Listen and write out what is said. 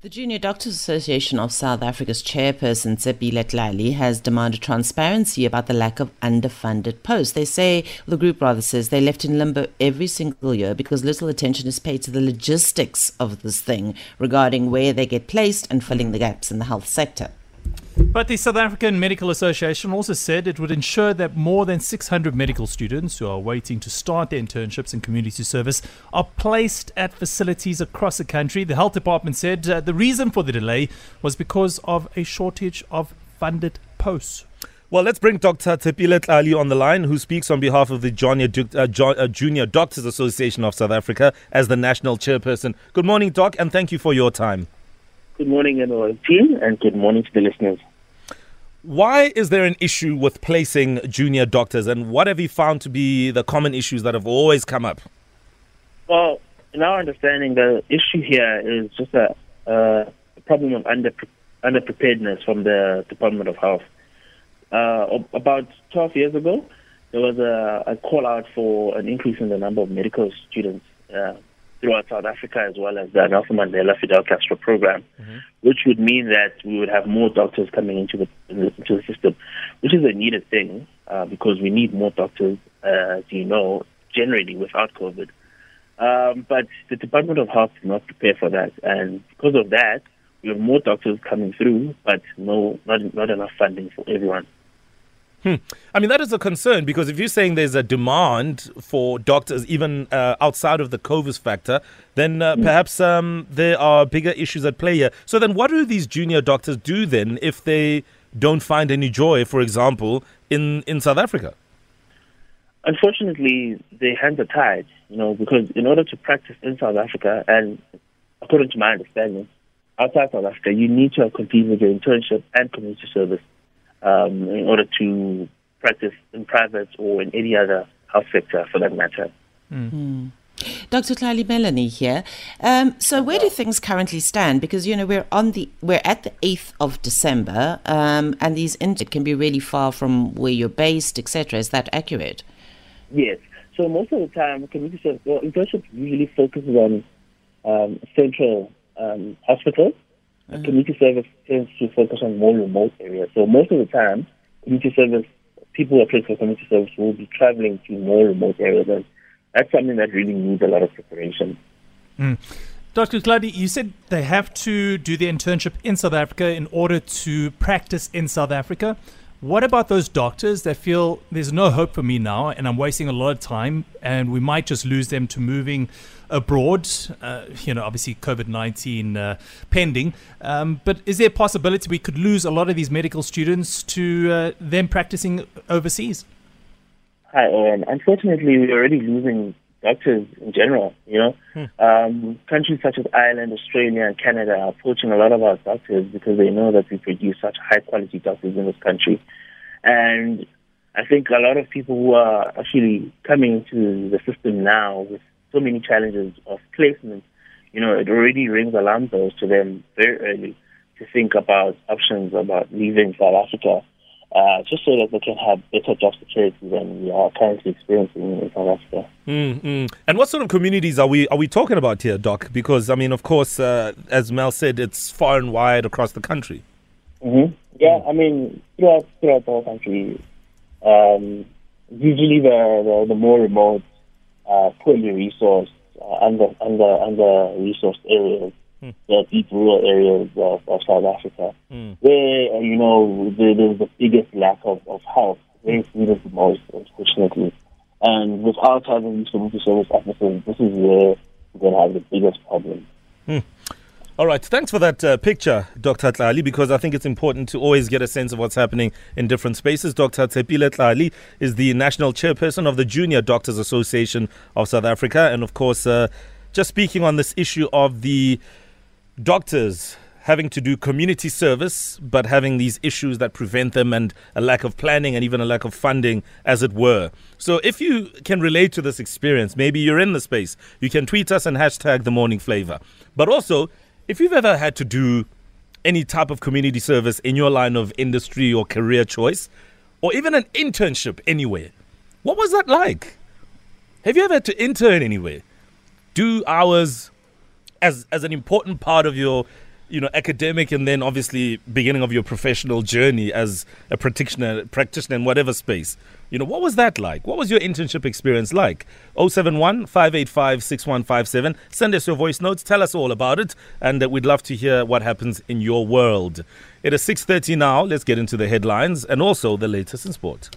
The Junior Doctors Association of South Africa's chairperson, Tshepile Tlali, has demanded transparency about the lack of underfunded posts. They say, the group rather says, they're left in limbo every single year because little attention is paid to the logistics of this thing regarding where they get placed and filling the gaps in the health sector. But the South African Medical Association also said it would ensure that more than 600 medical students who are waiting to start their internships in community service are placed at facilities across the country. The health department said the reason for the delay was because of a shortage of funded posts. Well, let's bring Dr. Tshepile Tlali on the line, who speaks on behalf of the Junior Doctors Association of South Africa as the national chairperson. Good morning, Doc, and thank you for your time. Good morning, team, and good morning to the listeners. Why is there an issue with placing junior doctors, and what have you found to be the common issues that have always come up? Well, in our understanding, the issue here is just a problem of underpreparedness from the Department of Health. About 12 years ago, there was a call-out for an increase in the number of medical students throughout South Africa, as well as the Nelson Mandela Fidel Castro program, which would mean that we would have more doctors coming into the system, which is a needed thing because we need more doctors, as you know, generally without COVID. But the Department of Health did not prepare for that, and because of that, we have more doctors coming through, but not enough funding for everyone. I mean, that is a concern, because if you're saying there's a demand for doctors even outside of the COVID factor, then perhaps there are bigger issues at play here. So then what do these junior doctors do then if they don't find any joy, for example, in South Africa? Unfortunately, their hands are tied, because in order to practice in South Africa, and according to my understanding, outside South Africa, you need to have completed your internship and community service in order to practice in private or in any other health sector for that matter. Dr. Tlali, Melanie here. So where do things currently stand? Because, we're at the 8th of December, and these can be really far from where you're based, etc. Is that accurate? Yes. So most of the time, internship usually focuses on central hospitals. Community service tends to focus on more remote areas. So most of the time, people who are placed for community service will be traveling to more remote areas. And that's something that really needs a lot of preparation. Dr. Tlali, you said they have to do their internship in South Africa in order to practice in South Africa. What about those doctors that feel there's no hope for me now and I'm wasting a lot of time and we might just lose them to moving abroad, obviously COVID-19 pending. But is there a possibility we could lose a lot of these medical students to them practicing overseas? Hi, Owen. Unfortunately, we're already losing doctors in general, Countries such as Ireland, Australia, and Canada are poaching a lot of our doctors because they know that we produce such high-quality doctors in this country. And I think a lot of people who are actually coming to the system now with so many challenges of placement, it already rings alarm bells to them very early to think about options about leaving South Africa, just so that they can have better job security than we are currently experiencing in South Africa. And what sort of communities are we talking about here, Doc? Because, of course, as Mel said, it's far and wide across the country. Throughout the whole country, usually the more remote, poorly resourced, under-resourced areas, the deep rural areas of South Africa, where, there's the biggest lack of health, where it's needed the most, unfortunately. And without having these community service officers, this is where we're going to have the biggest problem. All right. Thanks for that picture, Dr. Tlali, because I think it's important to always get a sense of what's happening in different spaces. Dr. Tshepile Tlali is the national chairperson of the Junior Doctors Association of South Africa. And, of course, just speaking on this issue of the doctors having to do community service, but having these issues that prevent them and a lack of planning and even a lack of funding, as it were. So if you can relate to this experience, maybe you're in the space, you can tweet us and hashtag The Morning Flavor. But also, if you've ever had to do any type of community service in your line of industry or career choice, or even an internship anywhere, what was that like? Have you ever had to intern anywhere? Do hours as an important part of your academic and then obviously beginning of your professional journey as a practitioner in whatever space. What was that like? What was your internship experience like? 071-585-6157. Send us your voice notes. Tell us all about it. And we'd love to hear what happens in your world. It is 6:30 now. Let's get into the headlines and also the latest in sport.